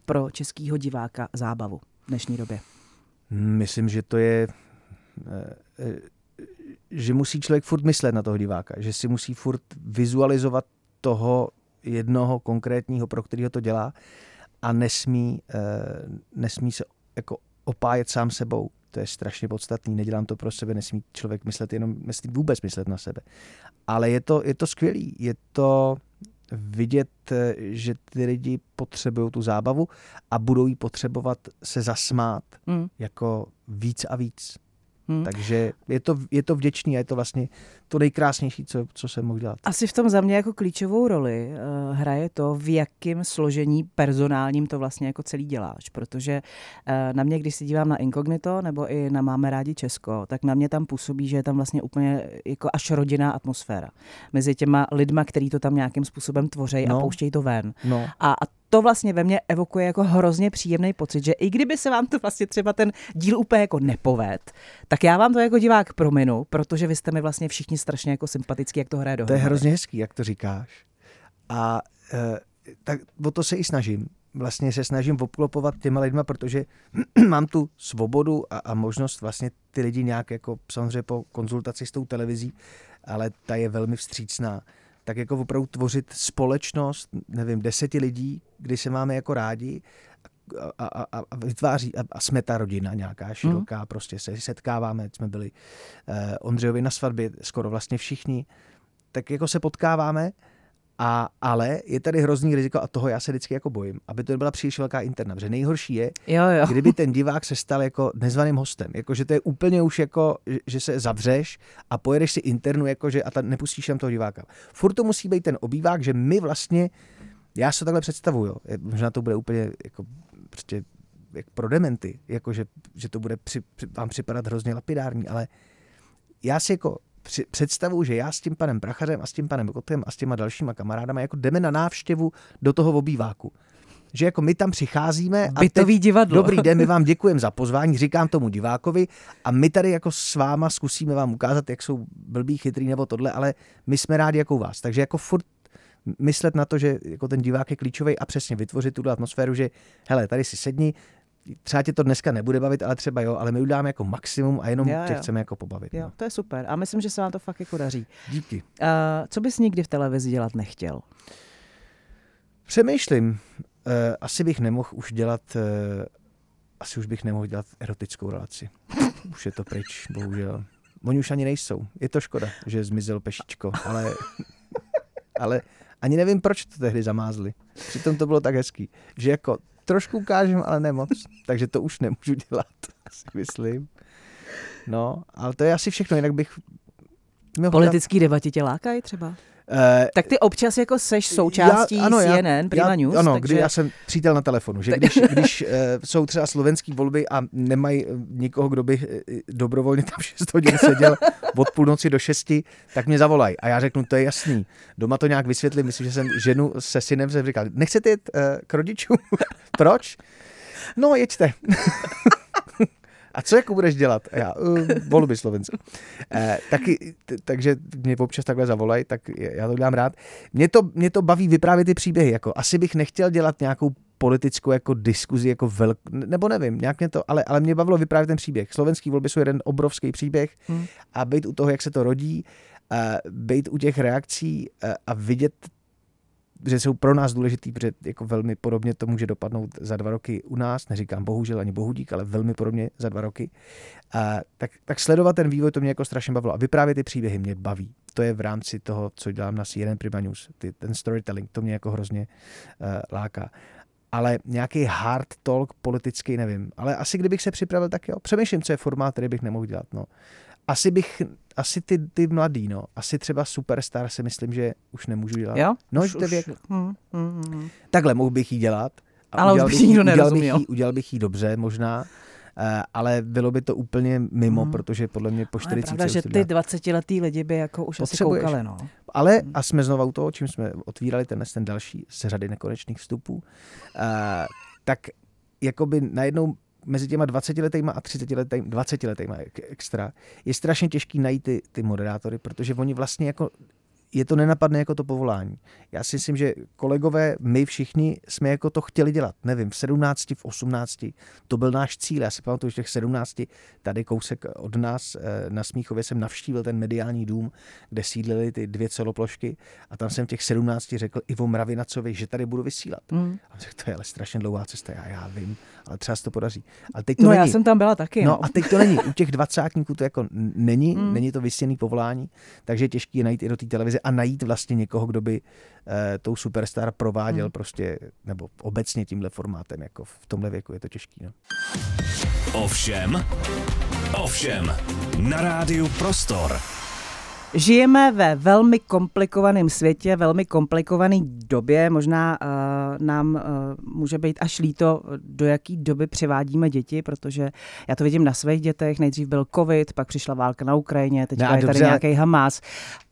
pro českýho diváka zábavu v dnešní době? Myslím, že to je... že musí člověk furt myslet na toho diváka, že si musí furt vizualizovat toho jednoho konkrétního, pro kterého to dělá, a nesmí se jako opájet sám sebou. To je strašně podstatný, nedělám to pro sebe, nesmí člověk myslet jenom, nesmí vůbec myslet na sebe. Ale je to skvělý, je to vidět, že ty lidi potřebují tu zábavu a budou ji potřebovat se zasmát jako víc a víc. Takže je to vděčný a je to vlastně to nejkrásnější, co jsem mohl dělat. Asi v tom za mě jako klíčovou roli hraje to, v jakém složení personálním to vlastně jako celý děláš, protože na mě, když si dívám na Inkognito nebo i na Máme rádi Česko, tak na mě tam působí, že je tam vlastně úplně jako až rodinná atmosféra mezi těma lidma, který to tam nějakým způsobem tvoří a pouštějí to ven. No. A to vlastně ve mně evokuje jako hrozně příjemný pocit, že i kdyby se vám to vlastně třeba ten díl úplně jako nepovedl, tak já vám to jako divák prominu, protože vy jste mi vlastně všichni strašně jako sympatický, jak to hraje dohromady. To je hrozně hezký, jak to říkáš. A tak o to se i snažím. Vlastně se snažím obklopovat těma lidma, protože mám tu svobodu a možnost vlastně ty lidi nějak jako samozřejmě po konzultaci s tou televizí, ale ta je velmi vstřícná, tak jako opravdu tvořit společnost, nevím, 10 lidí, kdy se máme jako rádi a vytváří, a jsme ta rodina nějaká široká, prostě se setkáváme, jsme byli Ondřejovi na svatbě, skoro vlastně všichni, tak jako se potkáváme, ale je tady hrozný riziko a toho já se vždycky jako bojím, aby to nebyla příliš velká interna, protože nejhorší je, kdyby ten divák se stal jako nezvaným hostem, jako že to je úplně už jako, že se zavřeš a pojedeš si internu, jako že nepustíš tam toho diváka. Furt to musí být ten obývák, že my vlastně, já se to takhle představuju, jo. Možná to bude úplně jako prostě jak pro dementy, jako že to bude vám připadat hrozně lapidární, ale já si jako představu, že já s tím panem Prachařem a s tím panem Kotem a s těma dalšíma kamarádama jako jdeme na návštěvu do toho obýváku. Že jako my tam přicházíme a bytový divadlo. Dobrý den, my vám děkujeme za pozvání, říkám tomu divákovi a my tady jako s váma zkusíme vám ukázat, jak jsou blbý, chytrý nebo tohle, ale my jsme rádi jako u vás. Takže jako furt myslet na to, že jako ten divák je klíčový a přesně vytvořit tuhle atmosféru, že hele, tady si sedni, třeba tě to dneska nebude bavit, ale třeba jo, ale my uděláme jako maximum a jenom tě chceme jako pobavit. Jo, no. To je super a myslím, že se vám to fakt jako daří. Díky. Co bys nikdy v televizi dělat nechtěl? Přemýšlím. Asi bych nemohl už dělat, erotickou relaci. Už je to pryč, bohužel. Oni už ani nejsou. Je to škoda, že zmizel Pešičko, ale ani nevím, proč to tehdy zamázli. Přitom to bylo tak hezký, že jako trošku ukážem, ale nemoc, takže to už nemůžu dělat, si myslím. No, ale to je asi všechno, jinak bych... Politický debaty tě lákají třeba? Tak ty občas jako seš součástí CNN, Prima News. Ano, takže... když já jsem přítel na telefonu, že když jsou třeba slovenský volby a nemají nikoho, kdo by dobrovolně tam 6 hodin seděl od půlnoci do 6, tak mě zavolají. A já řeknu, to je jasný. Doma to nějak vysvětlím, myslím, že jsem ženu se synem říkal, nechcete jít k rodičům? Proč? No, jeďte. A co jako budeš dělat? Já, volby Slovenska. Takže mě občas takhle zavolají, tak já to dělám rád. Mě to baví vyprávět ty příběhy. Jako, asi bych nechtěl dělat nějakou politickou jako diskuzi, jako nebo nevím, nějak mě to, ale mě bavilo vyprávět ten příběh. Slovenský volby jsou jeden obrovský příběh a být u toho, jak se to rodí, být u těch reakcí a vidět, že jsou pro nás důležitý, protože jako velmi podobně to může dopadnout za 2 roky u nás, neříkám bohužel ani bohudík, ale velmi podobně za 2 roky. Tak sledovat ten vývoj, to mě jako strašně bavilo. A vyprávět ty příběhy mě baví. To je v rámci toho, co dělám na CNN Prima News. Ten storytelling, to mě jako hrozně láká. Ale nějaký hard talk politický, nevím. Ale asi kdybych se připravil, tak jo. Přemýšlím, co je formát, který bych nemohl dělat. No. Asi ty mladý, no. Asi třeba Superstar si myslím, že už nemůžu dělat. Jo? No, už to věk. Takhle mohl bych jí dělat. Ale udělal bych jí dobře možná. ale bylo by to úplně mimo, protože podle mě po 40. Ale pravda, že ty 20letý lidi by jako už asi koukali, no. Ale a jsme znovu u toho, čím jsme otvírali ten další z řady nekonečných vstupů, tak jakoby najednou mezi těma 20letejma a 20letejma extra je strašně těžký najít ty moderátory, protože oni vlastně jako je to nenapadne jako to povolání. Já si myslím, že kolegové, my všichni jsme jako to chtěli dělat. Nevím, v 17, v 18, to byl náš cíl. Já si pamatuju, že v 17 tady kousek od nás na Smíchově jsem navštívil ten mediální dům, kde sídlily ty dvě celoplošky a tam jsem v těch 17 řekl Ivo Mravinacovi, že tady budu vysílat. A řekl, to je ale strašně dlouhá cesta, já vím, ale třeba se to podaří. Ale teď to není. Já jsem tam byla taky. No a teď to není. U těch 20tníků to jako není, není to vysněný povolání, takže je těžké najít i do té televize a najít vlastně někoho, kdo by tou Superstar prováděl prostě, nebo obecně tímhle formátem, jako v tomhle věku je to těžký. No. Ovšem, na rádiu Prostor. Žijeme ve velmi komplikovaném světě, velmi komplikované době, možná nám může být až líto, do jaký doby přivádíme děti, protože já to vidím na svých dětech, nejdřív byl covid, pak přišla válka na Ukrajině, teďka je tady nějaký Hamas.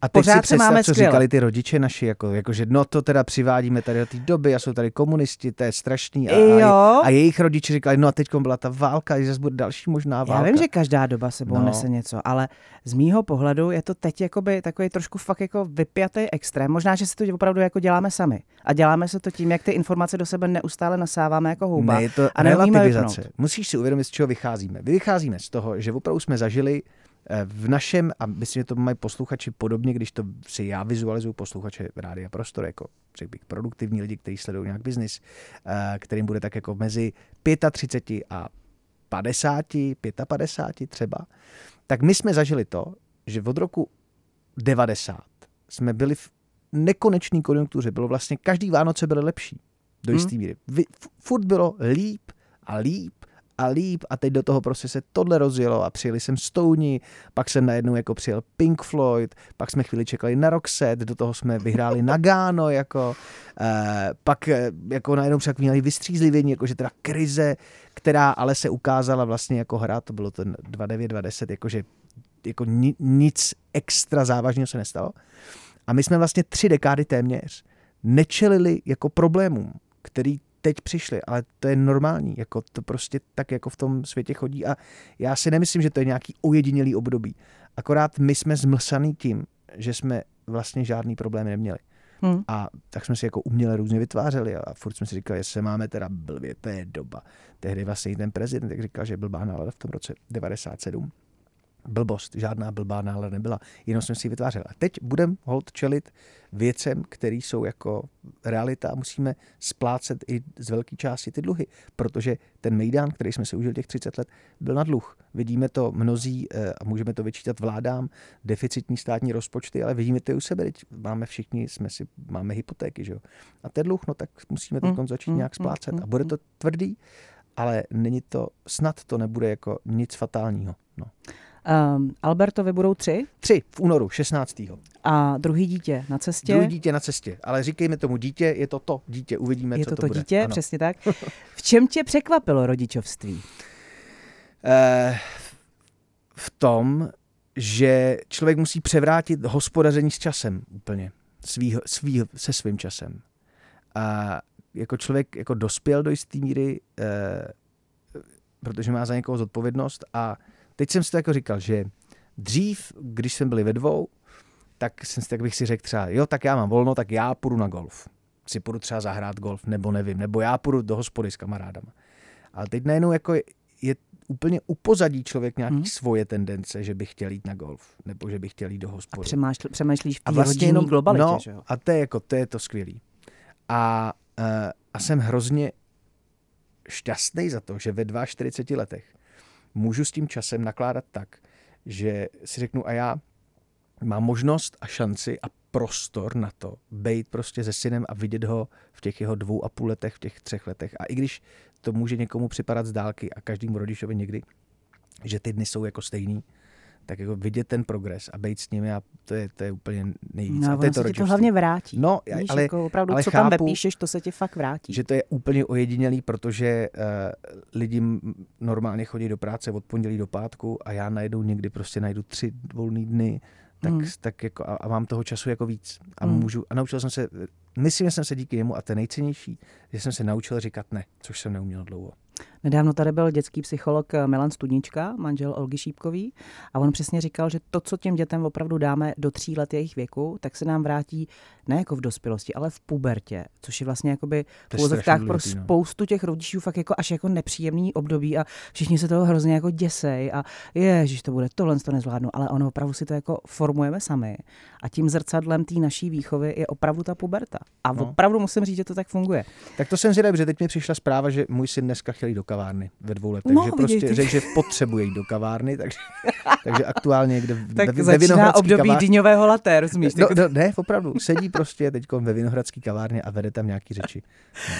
A teď pořád si představ, co říkali ty rodiče naši, jakože no to teda přivádíme tady do té doby a jsou tady komunisti, to je strašný. A jejich rodiče říkali, no a teď byla ta válka, že zase bude další možná válka. Já vím, že každá doba sebou nese něco, ale z mýho pohledu je to teď jakoby takový trošku fakt jako vypjatý extrém. Možná, že si to opravdu jako děláme sami. A děláme se to tím, jak ty informace do sebe neustále nasáváme jako houba. Ne, je to relativizace. Musíš si uvědomit, z čeho vycházíme. Vycházíme z toho, že opravdu jsme zažili v našem, a myslím, že to mají posluchači podobně, když to si já vizualizuju posluchače Rádia Prostor, jako řekl bych produktivní lidi, kteří sledují nějak biznis, kterým bude tak jako mezi 35 a 50, 55 třeba, tak my jsme zažili to, že od roku 90 jsme byli v nekonečné konjunktuře, bylo vlastně každý Vánoce bylo lepší, do jisté míry. Furt bylo líp a líp a líp a teď do toho prostě se tohle rozjelo a přijeli jsem Stouni, pak jsem najednou jako přijel Pink Floyd, pak jsme chvíli čekali na Roxette, do toho jsme vyhráli Nagano, jako, pak jako najednou však měli vystřízlivění, jakože teda krize, která ale se ukázala vlastně jako hra, to bylo ten 2009-2010, jakože jako nic extra závažného se nestalo. A my jsme vlastně 3 dekády téměř nečelili jako problémům, který teď přišli, ale to je normální, jako to prostě tak jako v tom světě chodí a já si nemyslím, že to je nějaký ojedinělý období. Akorát my jsme zmlsaný tím, že jsme vlastně žádný problémy neměli. A tak jsme si jako uměle různě vytvářeli a furt jsme si říkali, že se máme teda blbě, to je doba. Tehdy vlastně ten prezident tak říkal, že blbá nálada v tom roce 97. Blbost, žádná blbá nálada nebyla, jenom jsem si ji vytvářel. A teď budeme holt čelit věcem, které jsou jako realita a musíme splácet i z velké části ty dluhy, protože ten mejdán, který jsme si užili těch 30 let, byl na dluh. Vidíme to mnozí a můžeme to vyčítat vládám, deficitní státní rozpočty, ale vidíme to i u sebe, teď máme všichni, máme hypotéky, že jo. A ten dluh, no tak musíme teď začít nějak splácet a bude to tvrdý, ale není to, snad to nebude jako nic fatálního, no. Albertovi budou 3? 3 v únoru 16. A druhý dítě na cestě? Druhý dítě na cestě, ale říkejme tomu dítě, je to dítě, uvidíme, je co to bude. Je to dítě, ano. Přesně tak. V čem tě překvapilo rodičovství? V tom, že člověk musí převrátit hospodaření s časem úplně, se svým časem. A jako člověk jako dospěl do jisté míry, protože má za někoho zodpovědnost a teď jsem si to jako říkal, že dřív, když jsme byli ve dvou, tak bych si řekl třeba, jo, tak já mám volno, tak já půjdu na golf. Si půjdu třeba zahrát golf, nebo nevím, nebo já půjdu do hospody s kamarádama. Ale teď najednou jako je úplně upozadí člověk nějaký svoje tendence, že by chtěl jít na golf, nebo že by chtěl jít do hospody. A přemýšlíš v té vlastně rodinné globalitě, no, že jo? A to je to skvělý. A jsem hrozně šťastný za to, že ve 42 letech můžu s tím časem nakládat tak, že si řeknu a já mám možnost a šanci a prostor na to bejt prostě se synem a vidět ho v těch jeho 2,5 letech, v těch 3 letech. A i když to může někomu připadat z dálky a každému rodičovi někdy, že ty dny jsou jako stejný, tak jako vidět ten progres a být s nimi, a to je úplně nejvíc. No, a to je to rodičovství. To hlavně vrátí. No, víš, ale jako opravdu, ale co chápu, tam vepíšeš, to se ti fakt vrátí. Že to je úplně ojedinělý, protože lidi normálně chodí do práce od pondělí do pátku a já najednou někdy prostě najdu 3 volný dny, tak jako a mám toho času jako víc a můžu. A naučil jsem se, myslím, že jsem se díky němu, a to je nejcennější, že jsem se naučil říkat ne, což jsem neuměl dlouho. Nedávno tady byl dětský psycholog Milan Studnička, manžel Olgy Šípkový, a on přesně říkal, že to, co těm dětem opravdu dáme do 3 let jejich věku, tak se nám vrátí ne jako v dospělosti, ale v pubertě, což je vlastně jakoby v uvozovkách pro spoustu těch rodičů fakt jako až jako nepříjemný období a všichni se toho hrozně jako děsej a ježiš, to bude, tohle to nezvládnu, ale ono opravdu si to jako formujeme sami a tím zrcadlem té naší výchovy je opravdu ta puberta. A opravdu musím říct, že to tak funguje. Tak to jsem zvědavý, že teď mi přišla zpráva, že můj syn dneska chtěl do kavárny ve 2 letech, no, že prostě řekl, že potřebuje jít do kavárny, takže aktuálně někde ve Vinohradský období kavárny. Dýňového laté, rozumíš? No, ne, opravdu, sedí prostě teďko ve Vinohradský kavárně a vede tam nějaký řeči. No.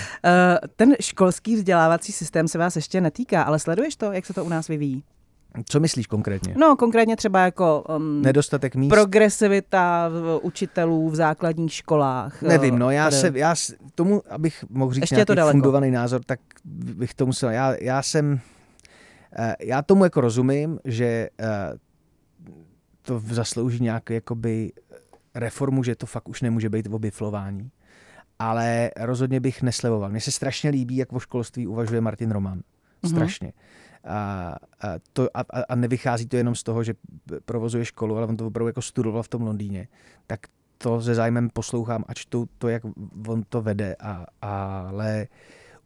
Ten školský vzdělávací systém se vás ještě netýká, ale sleduješ to, jak se to u nás vyvíjí? Co myslíš konkrétně? No, konkrétně třeba jako nedostatek míst, progresivita učitelů v základních školách. Nevím, no, já tomu, abych mohl říct ještě nějaký fundovaný názor, tak bych to musel. Já tomu jako rozumím, že to zaslouží nějakou jakoby reformu, že to fakt už nemůže být v obiflování. Ale rozhodně bych neslevoval. Mně se strašně líbí, jak o školství uvažuje Martin Roman. Strašně. A nevychází to jenom z toho, že provozuje školu, ale on to opravdu jako studoval v tom Londýně. Tak to se zájmem poslouchám a čtu to, jak on to vede. Ale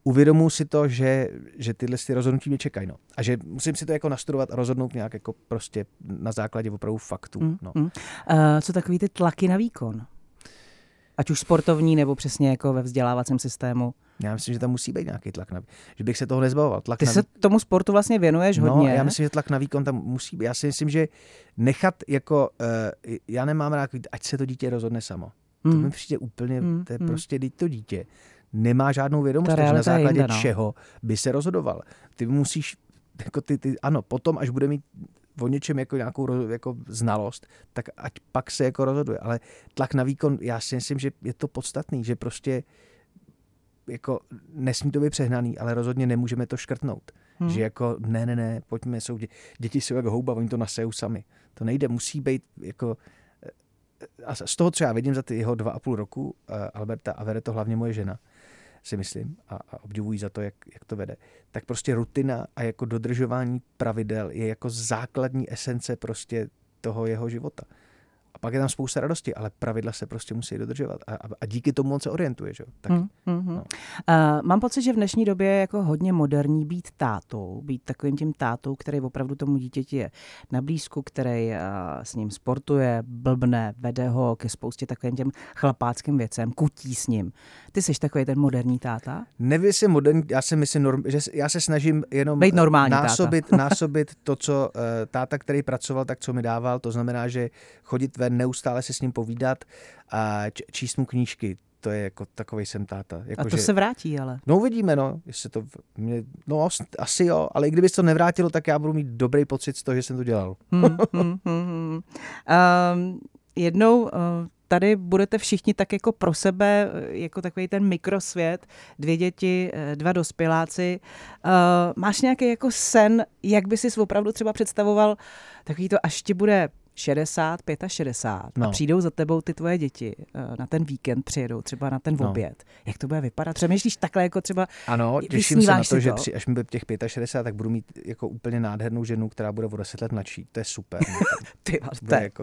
uvědomuji si to, že tyhle rozhodnutí mě čekají. No. A že musím si to jako nastudovat a rozhodnout nějak jako prostě na základě opravdu faktů. No. Co takový ty tlaky na výkon? Ať už sportovní, nebo přesně jako ve vzdělávacím systému. Já myslím, že tam musí být nějaký tlak na výkon. Že bych se toho nezbavoval. Ty se tomu sportu vlastně věnuješ hodně. No, já myslím, že tlak na výkon tam musí být. Já si myslím, že nechat jako... já nemám rád, ať se to dítě rozhodne samo. To mi přijde úplně... To je prostě to dítě. Nemá žádnou vědomost, na základě čeho by se rozhodoval. Ty musíš... Jako ano, potom, až bude mít o něčem jako nějakou jako znalost, tak ať pak se jako rozhoduje. Ale tlak na výkon, já si myslím, že je to podstatný, že prostě jako nesmí to být přehnaný, ale rozhodně nemůžeme to škrtnout. Že jako ne, pojďme, děti jsou jako houba, oni to nasejou sami. To nejde, musí být jako... A z toho, co já vidím za ty jeho 2,5 roku, Alberta, a vede to hlavně moje žena, si myslím, a obdivují za to, jak to vede, tak prostě rutina a jako dodržování pravidel je jako základní esence prostě toho jeho života. A pak je tam spousta radosti, ale pravidla se prostě musí dodržovat. A díky tomu on se orientuje, že? Tak, no. Mám pocit, že v dnešní době je jako hodně moderní být tátou, být takovým tím tátou, který opravdu tomu dítěti je na blízku, který s ním sportuje, blbne, vede ho ke spoustě takovým těm chlapáckým věcem, kutí s ním. Ty jsi takový ten moderní táta? Nevím, jestli moderní, já si myslím, že já se snažím jenom násobit to, co táta, který pracoval, tak co mi dával, to znamená, že chodit neustále se s ním povídat a číst mu knížky. To je jako takovej jsem táta. Jako, a to se vrátí, ale. No uvidíme, no. Jestli to asi jo, ale i kdyby se to nevrátilo, tak já budu mít dobrý pocit z toho, že jsem to dělal. Jednou tady budete všichni tak jako pro sebe, jako takový ten mikrosvět, 2 děti, 2 dospěláci. Máš nějaký jako sen, jak by si opravdu třeba představoval takový to, až ti bude 60, 65 a přijdou za tebou ty tvoje děti na ten víkend, přijedou třeba na ten oběd. Jak to bude vypadat? Přemýšlíš takhle jako třeba... Ano, těším se na to, že až mi bude těch 65, tak budu mít jako úplně nádhernou ženu, která bude o 10 let mladší. To je super. Ty,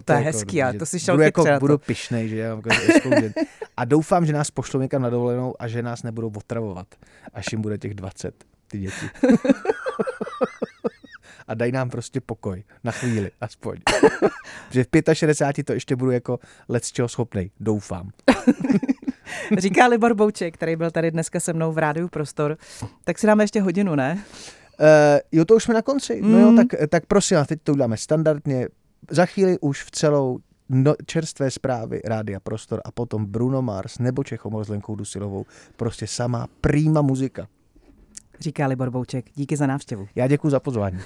to je hezký, ale to si šel chytře na to. Budu pyšnej, že já mám hezkou. A doufám, že nás pošlou někam na dovolenou a že nás nebudou otravovat, až jim bude těch 20, ty děti. A daj nám prostě pokoj. Na chvíli, aspoň. Že v 65 to ještě budu jako lecčeho schopnej. Doufám. Říká Libor Bouček, který byl tady dneska se mnou v Rádiu Prostor. Tak si dáme ještě hodinu, ne? Jo, to už jsme na konci. No jo, tak prosím, a teď to uděláme standardně. Za chvíli už v celou čerstvé zprávy Rádia Prostor a potom Bruno Mars nebo Čechomor s Lenkou Dusilovou. Prostě samá prima muzika. Říká Libor Bouček. Díky za návštěvu. Já děkuji za pozvání.